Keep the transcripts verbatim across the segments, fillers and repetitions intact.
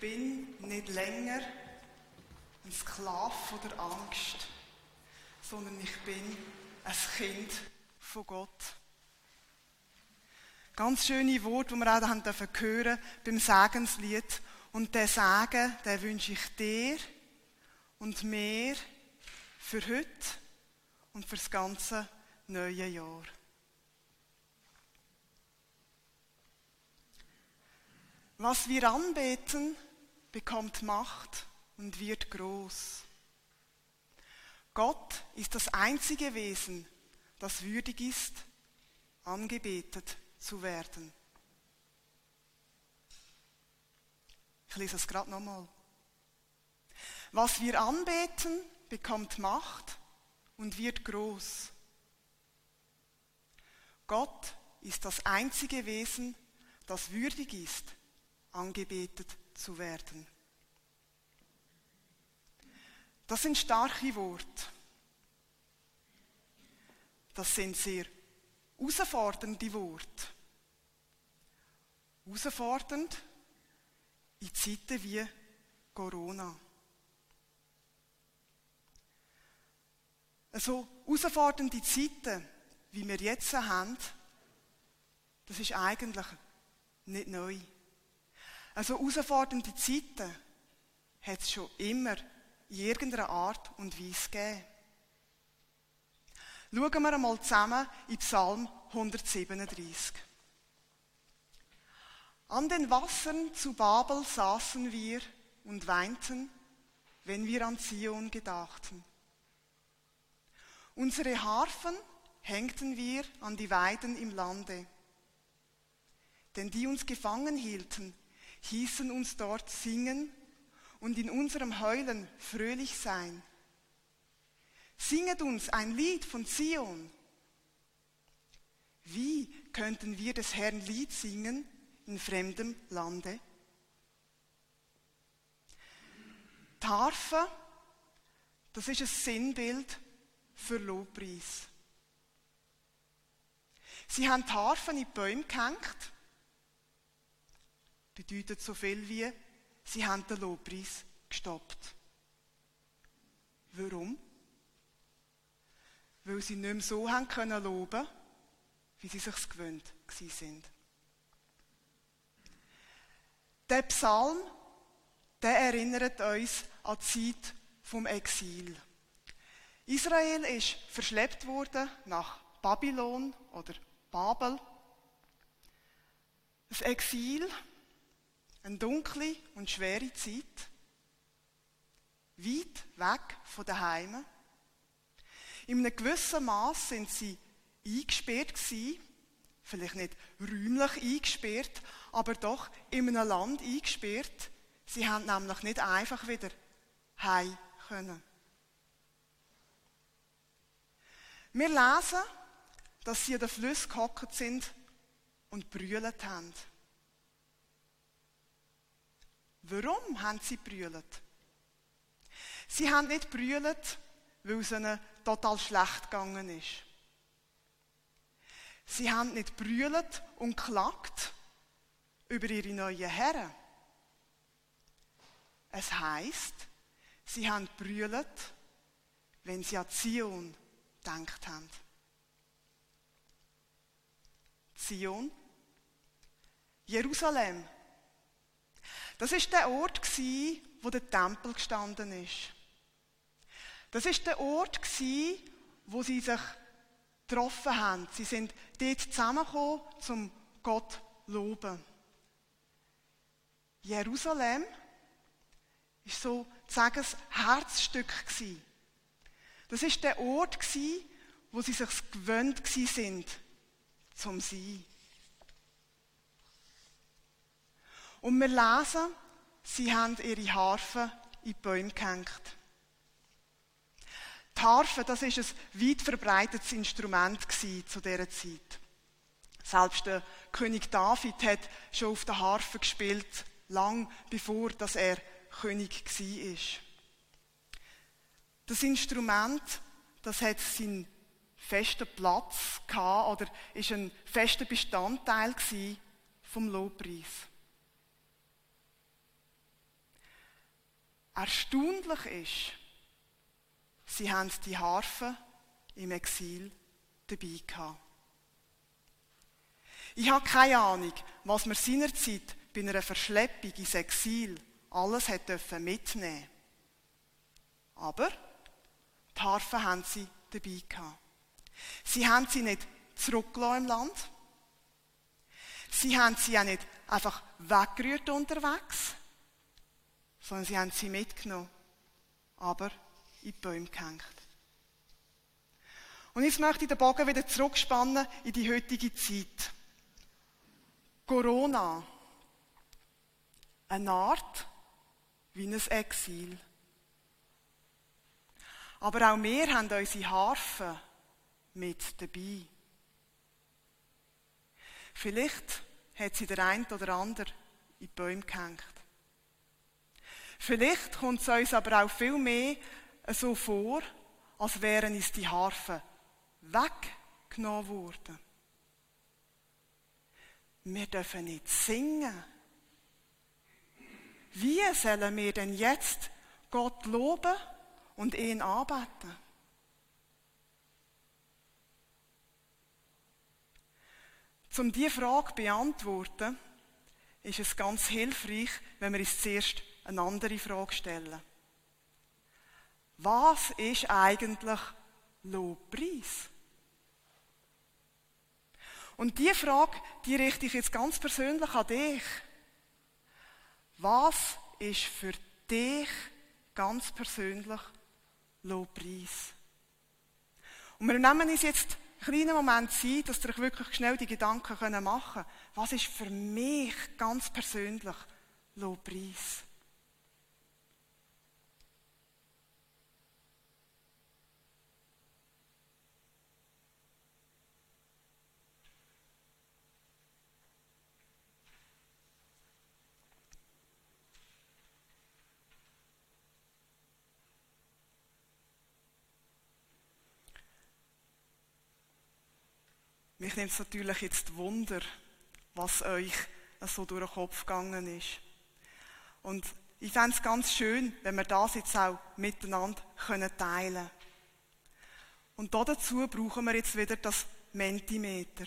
bin nicht länger ein Sklave von der Angst, sondern ich bin ein Kind von Gott. Ganz schöne Worte, die wir auch hören durften beim Segenslied. Und diesen Segen, den wünsche ich dir und mir für heute und für das ganze neue Jahr. Was wir anbeten, bekommt Macht und wird groß. Gott ist das einzige Wesen, das würdig ist, angebetet zu werden. Ich lese es gerade nochmal. Was wir anbeten, bekommt Macht und wird groß. Gott ist das einzige Wesen, das würdig ist, angebetet zu werden. Das sind starke Worte. Das sind sehr herausfordernde Worte. Herausfordernd in Zeiten wie Corona. Also herausfordernde Zeiten, wie wir jetzt haben, das ist eigentlich nicht neu. Also herausfordernde Zeiten hat es schon immer in irgendeiner Art und Weise gegeben. Schauen wir einmal zusammen in Psalm hundertsiebenunddreißig. An den Wassern zu Babel saßen wir und weinten, wenn wir an Zion gedachten. Unsere Harfen hängten wir an die Weiden im Lande. Denn die uns gefangen hielten, hießen uns dort singen und in unserem Heulen fröhlich sein. Singet uns ein Lied von Zion. Wie könnten wir des Herrn Lied singen in fremdem Lande? Die Harfe, das ist ein Sinnbild für Lobpreis. Sie haben die Harfen in die Bäume gehängt. Bedeutet so viel wie, sie haben den Lobpreis gestoppt. Warum? Weil sie nicht mehr so haben können loben, wie sie sich gewöhnt gewesen sind. Der Psalm, der erinnert uns an die Zeit vom Exil. Israel ist verschleppt worden nach Babylon oder Babel. Das Exil, eine dunkle und schwere Zeit, weit weg von daheim. In einem gewissen Maß sind sie eingesperrt gewesen, vielleicht nicht räumlich eingesperrt, aber doch in einem Land eingesperrt. Sie haben nämlich nicht einfach wieder heim können. Wir lesen, dass sie an den Flüssen gehockt sind und brüllt haben. Warum haben sie brüllt? Sie haben nicht brüllt, weil es ihnen total schlecht gegangen ist. Sie haben nicht brüllt und geklagt über ihre neuen Herren. Es heisst, sie haben brüllt, wenn sie an Zion gedacht haben. Zion, Jerusalem. Das war der Ort, wo der Tempel gestanden ist. Das war der Ort, wo sie sich getroffen haben. Sie sind dort zusammengekommen, um Gott zu loben. Jerusalem war so sagen das Herzstück. Das war der Ort, wo sie sich gewöhnt waren, zum Sein. Und wir lesen, sie haben ihre Harfen in die Bäume gehängt. Die Harfe, das war ein weit verbreitetes Instrument zu dieser Zeit. Selbst der König David hat schon auf der Harfe gespielt, lang bevor er König war. Das Instrument, das hat seinen festen Platz gehabt, oder war ein fester Bestandteil des Lobpreis. Erstaunlich ist, sie haben die Harfe im Exil dabei gehabt. Ich habe keine Ahnung, was man seinerzeit bei einer Verschleppung ins Exil alles hat mitnehmen dürfen. Aber die Harfe haben sie dabei gehabt. Sie haben sie nicht zurückgelassen im Land. Sie haben sie auch nicht einfach weggerührt unterwegs, sondern sie haben sie mitgenommen, aber in die Bäume gehängt. Und jetzt möchte ich den Bogen wieder zurückspannen in die heutige Zeit. Corona. Eine Art wie ein Exil. Aber auch wir haben unsere Harfe mit dabei. Vielleicht hat sie der eine oder andere in die Bäume gehängt. Vielleicht kommt es uns aber auch viel mehr so vor, als wären uns die Harfen weggenommen worden. Wir dürfen nicht singen. Wie sollen wir denn jetzt Gott loben und ihn anbeten? Um diese Frage zu beantworten, ist es ganz hilfreich, wenn wir uns zuerst eine andere Frage stellen. Was ist eigentlich Lobpreis? Und diese Frage, die richte ich jetzt ganz persönlich an dich. Was ist für dich ganz persönlich Lobpreis? Und wir nehmen uns jetzt einen kleinen Moment Zeit, dass ihr euch wirklich schnell die Gedanken machen könnt. Was ist für mich ganz persönlich Lobpreis? Mich nimmt es natürlich jetzt Wunder, was euch so durch den Kopf gegangen ist. Und ich fände es ganz schön, wenn wir das jetzt auch miteinander teilen können. Und dazu brauchen wir jetzt wieder das Mentimeter.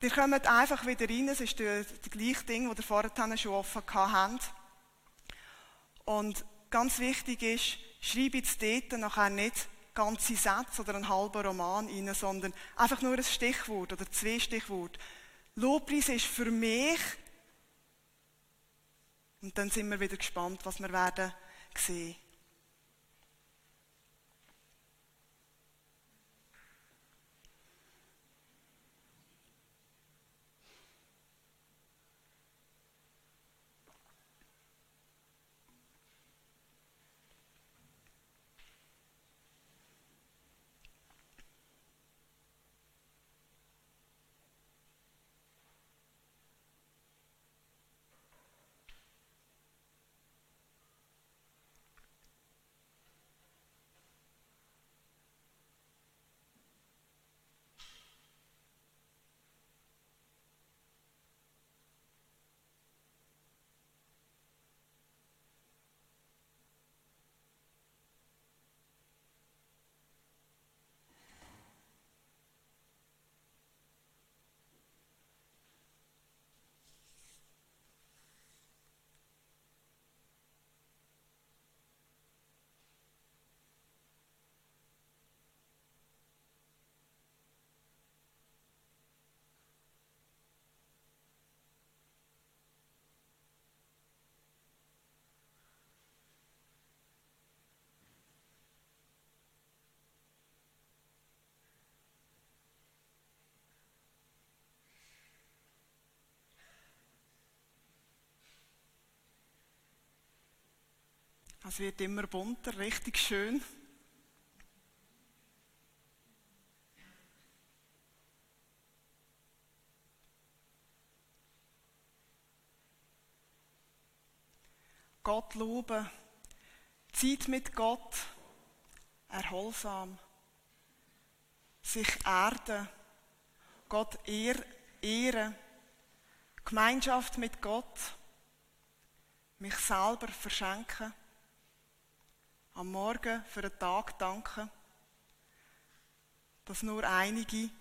Ihr kommt einfach wieder rein, es ist das gleiche Ding, das ihr vorhin schon offen hattet. Und ganz wichtig ist, schreibe jetzt dort nachher nicht ganze Sätze oder einen halben Roman rein, sondern einfach nur ein Stichwort oder zwei Stichworte. Lobpreis ist für mich, und dann sind wir wieder gespannt, was wir werden sehen. Es wird immer bunter, richtig schön. Gott loben, Zeit mit Gott, erholsam. Sich erden, Gott ehren, Gemeinschaft mit Gott, mich selber verschenken, am Morgen für den Tag danken, das nur einige, die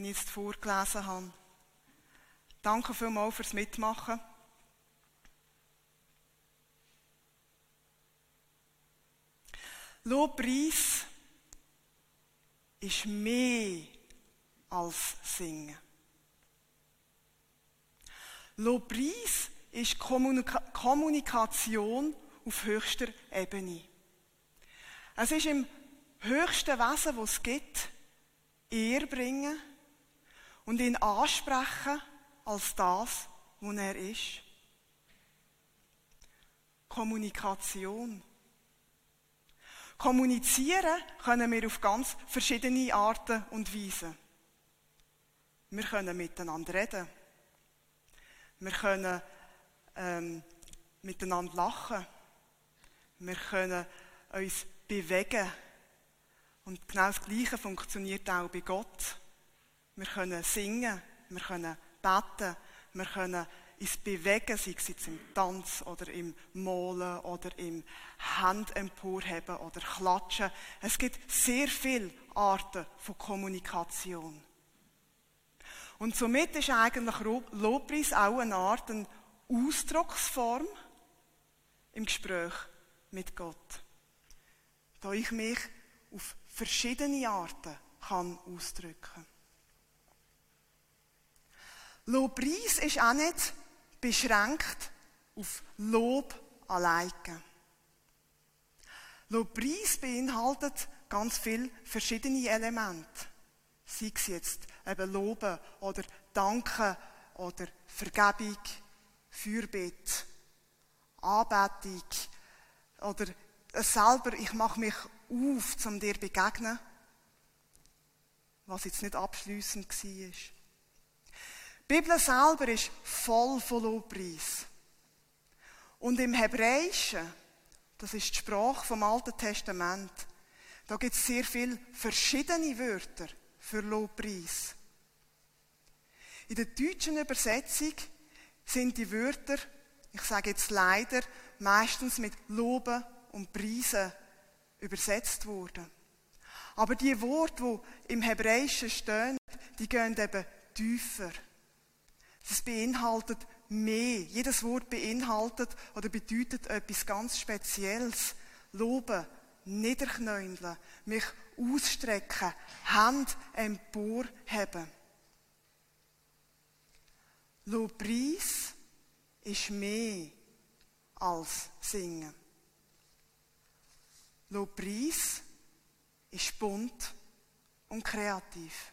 ich jetzt vorgelesen habe. Danke vielmals fürs Mitmachen. Lobpreis ist mehr als Singen. Lobpreis ist Kommunika- Kommunikation auf höchster Ebene. Es ist im höchsten Wesen, das es gibt, Ehre bringen und ihn ansprechen als das, was er ist. Kommunikation. Kommunizieren können wir auf ganz verschiedene Arten und Weisen. Wir können miteinander reden. Wir können ähm, miteinander lachen. Wir können uns bewegen. Und genau das Gleiche funktioniert auch bei Gott. Wir können singen, wir können beten, wir können ins Bewegen, sei es jetzt im Tanz oder im Malen oder im Hand emporheben oder Klatschen. Es gibt sehr viele Arten von Kommunikation. Und somit ist eigentlich Lobpreis auch eine Art, eine Ausdrucksform im Gespräch mit Gott. Da ich mich auf verschiedene Arten kann ausdrücken kann. Lobpreis ist auch nicht beschränkt auf Lob alleine. Lobpreis beinhaltet ganz viele verschiedene Elemente. Sei es jetzt eben Loben oder Danken oder Vergebung, Fürbitte, Anbetung oder selber, ich mache mich auf, um dir zu begegnen, was jetzt nicht abschliessend war. Die Bibel selber ist voll von Lobpreis. Und im Hebräischen, das ist die Sprache vom Alten Testament, da gibt es sehr viele verschiedene Wörter für Lobpreis. In der deutschen Übersetzung sind die Wörter, ich sage jetzt leider, meistens mit Loben und Preisen übersetzt worden. Aber die Worte, die im Hebräischen stehen, die gehen eben tiefer. Es beinhaltet mehr. Jedes Wort beinhaltet oder bedeutet etwas ganz Spezielles. Loben, niederknäueln, mich ausstrecken, Hand emporheben. Lobpreis ist mehr als Singen. Lobpreis ist bunt und kreativ.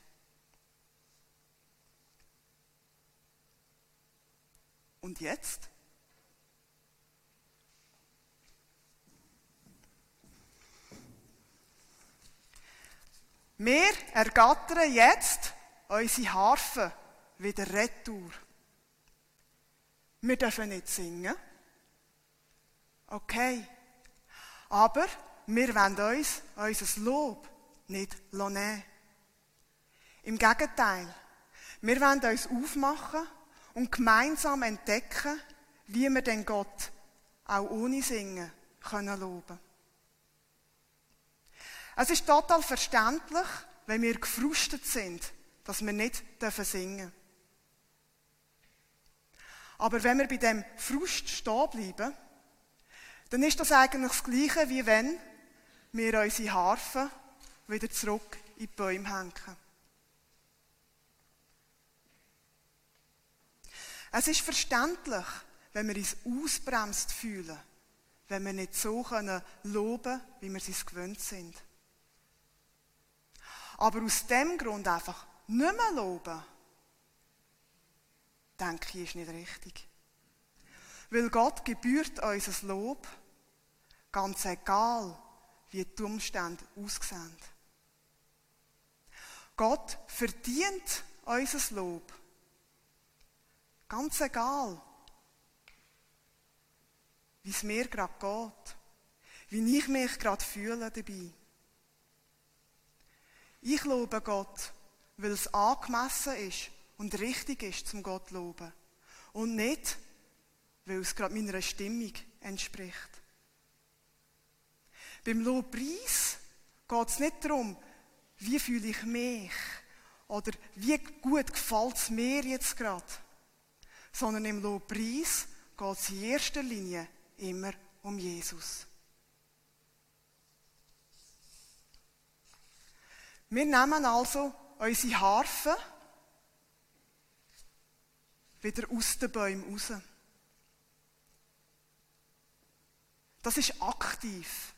Und jetzt? Wir ergattern jetzt unsere Harfe wieder retour. Wir dürfen nicht singen. Okay. Aber wir wollen uns unser Lob nicht nehmen. Im Gegenteil, wir wollen uns aufmachen und gemeinsam entdecken, wie wir denn Gott auch ohne Singen können loben. Es ist total verständlich, wenn wir gefrustet sind, dass wir nicht singen dürfen. Aber wenn wir bei dem Frust stehen bleiben, dann ist das eigentlich das Gleiche, wie wenn wir unsere Harfe wieder zurück in die Bäume hängen. Es ist verständlich, wenn wir uns ausbremst fühlen, wenn wir nicht so können loben, wie wir es gewöhnt sind. Aber aus dem Grund einfach nicht mehr loben, denke ich, ist nicht richtig. Weil Gott gebührt unser Lob, ganz egal, wie die Umstände aussehen. Gott verdient unser Lob. Ganz egal, wie es mir gerade geht, wie ich mich gerade fühle dabei. Ich lobe Gott, weil es angemessen ist und richtig ist, zum Gott zu loben. Und nicht, weil es gerade meiner Stimmung entspricht. Beim Lobpreis geht es nicht darum, wie fühle ich mich oder wie gut gefällt es mir jetzt gerade, sondern im Lobpreis geht es in erster Linie immer um Jesus. Wir nehmen also unsere Harfe wieder aus den Bäumen raus. Das ist aktiv.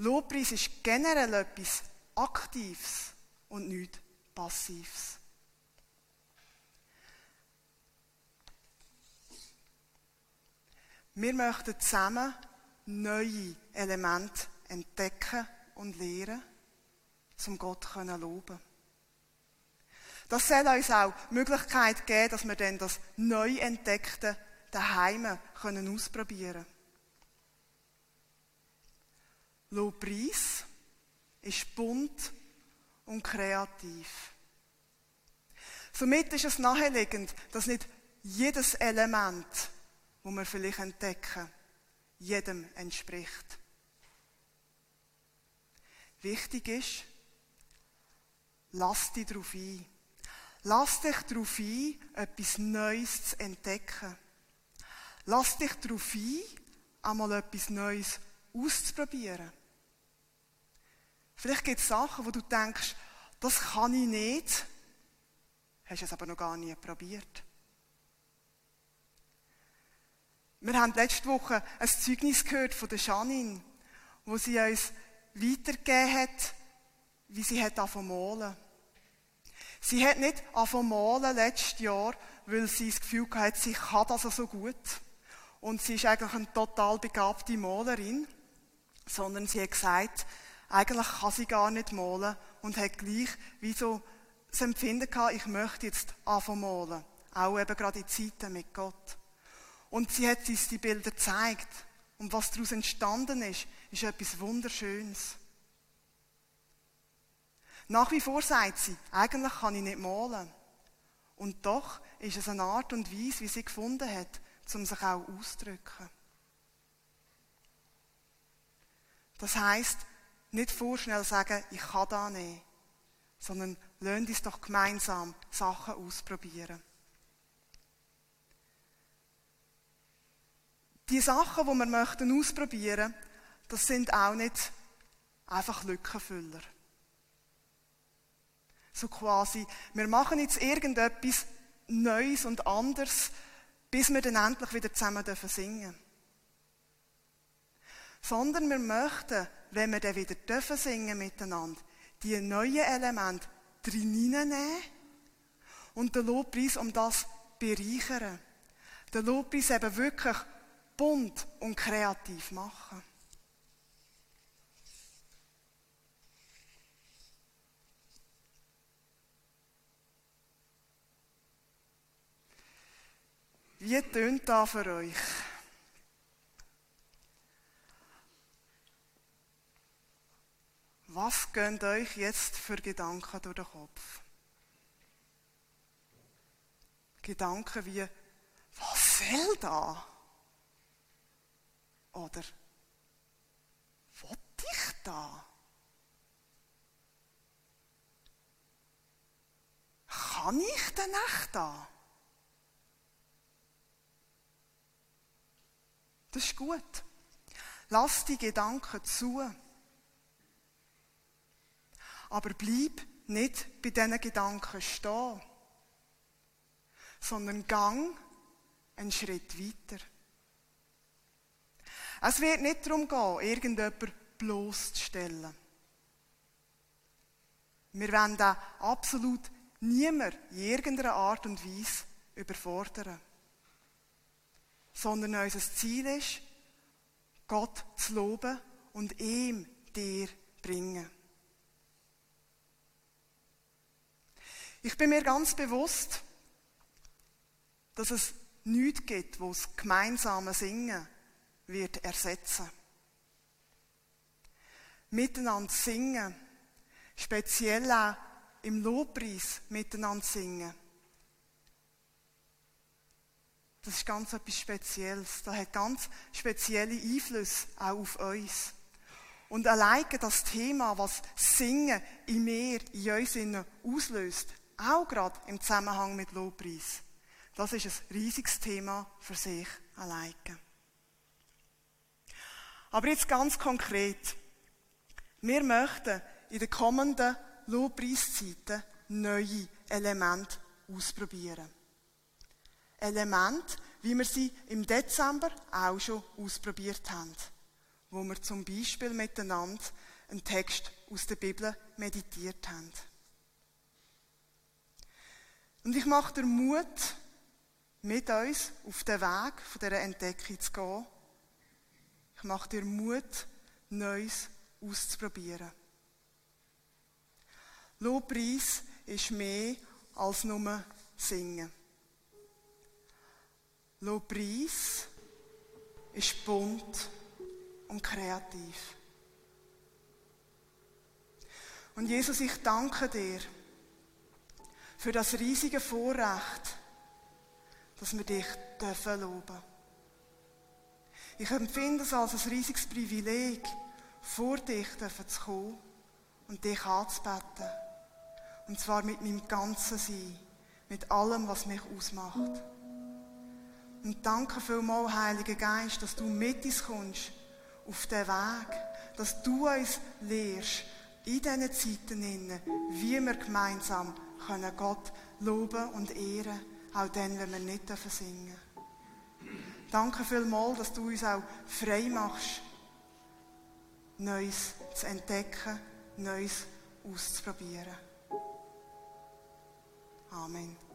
Lobpreis ist generell etwas Aktives und nicht Passives. Wir möchten zusammen neue Elemente entdecken und lernen, um Gott zu loben. Das soll uns auch die Möglichkeit geben, dass wir dann das neu entdeckte daheim können ausprobieren. Lobpreis ist bunt und kreativ. Somit ist es naheliegend, dass nicht jedes Element, das wir vielleicht entdecken, jedem entspricht. Wichtig ist, lass dich darauf ein. Lass dich darauf ein, etwas Neues zu entdecken. Lass dich darauf ein, einmal etwas Neues auszuprobieren. Vielleicht gibt es Sachen, wo du denkst, das kann ich nicht, hast es aber noch gar nie probiert. Wir haben letzte Woche ein Zeugnis gehört von der Janine, wo sie uns weitergegeben hat, wie sie hat angefangen zu malen. Sie hat nicht angefangen zu malen letztes Jahr, weil sie das Gefühl hatte, sie kann das so gut. Und sie ist eigentlich eine total begabte Malerin, sondern sie hat gesagt, eigentlich kann sie gar nicht malen und hat gleich wie so das Empfinden gehabt, ich möchte jetzt anfangen zu malen. Auch eben gerade in Zeiten mit Gott. Und sie hat uns die Bilder gezeigt. Und was daraus entstanden ist, ist etwas Wunderschönes. Nach wie vor sagt sie, eigentlich kann ich nicht malen. Und doch ist es eine Art und Weise, wie sie gefunden hat, um sich auch auszudrücken. Das heisst, nicht vorschnell sagen, ich kann das nicht, sondern lasst uns doch gemeinsam Sachen ausprobieren. Die Sachen, die wir möchten ausprobieren, das sind auch nicht einfach Lückenfüller. So quasi, wir machen jetzt irgendetwas Neues und anderes, bis wir dann endlich wieder zusammen singen dürfen. Sondern wir möchten, wenn wir dann wieder dürfen singen miteinander, die neuen Elemente hineinnehmen und den Lobpreis um das bereichern. Den Lobpreis eben wirklich bunt und kreativ machen. Wie tönt das für euch? Was gehen euch jetzt für Gedanken durch den Kopf? Gedanken wie, was soll da? Oder, will ich da? Kann ich denn echt da? Das ist gut. Lass die Gedanken zu. Aber bleib nicht bei diesen Gedanken stehen, sondern gang einen Schritt weiter. Es wird nicht darum gehen, irgendjemanden bloßzustellen. Wir wollen auch absolut niemanden in irgendeiner Art und Weise überfordern. Sondern unser Ziel ist, Gott zu loben und ihm dir bringen. Ich bin mir ganz bewusst, dass es nichts gibt, was das gemeinsame Singen wird ersetzen. Miteinander singen, speziell auch im Lobpreis miteinander singen, Das ist ganz etwas Spezielles. Das hat ganz spezielle Einflüsse auch auf uns. Und allein das Thema, was Singen in mir, in uns innen auslöst, auch gerade im Zusammenhang mit Lobpreis, das ist ein riesiges Thema für sich allein. Aber jetzt ganz konkret. Wir möchten in den kommenden Lobpreiszeiten neue Elemente ausprobieren. Elemente, wie wir sie im Dezember auch schon ausprobiert haben, wo wir zum Beispiel miteinander einen Text aus der Bibel meditiert haben. Und ich mache den Mut, mit uns auf den Weg dieser Entdeckung zu gehen. Ich mache dir Mut, Neues auszuprobieren. Lobpreis ist mehr als nur Singen. Lobpreis ist bunt und kreativ. Und Jesus, ich danke dir für das riesige Vorrecht, dass wir dich dürfen loben. Ich empfinde es als ein riesiges Privileg, vor dich dürfen zu kommen und dich anzubeten. Und zwar mit meinem ganzen Sein, mit allem, was mich ausmacht. Und danke vielmals, Heiliger Geist, dass du mit uns kommst auf den Weg, dass du uns lehrst, in diesen Zeiten, wie wir gemeinsam können Gott loben und ehren, auch dann, wenn wir nicht singen dürfen. Danke vielmals, dass du uns auch frei machst, Neues zu entdecken, Neues auszuprobieren. Amen.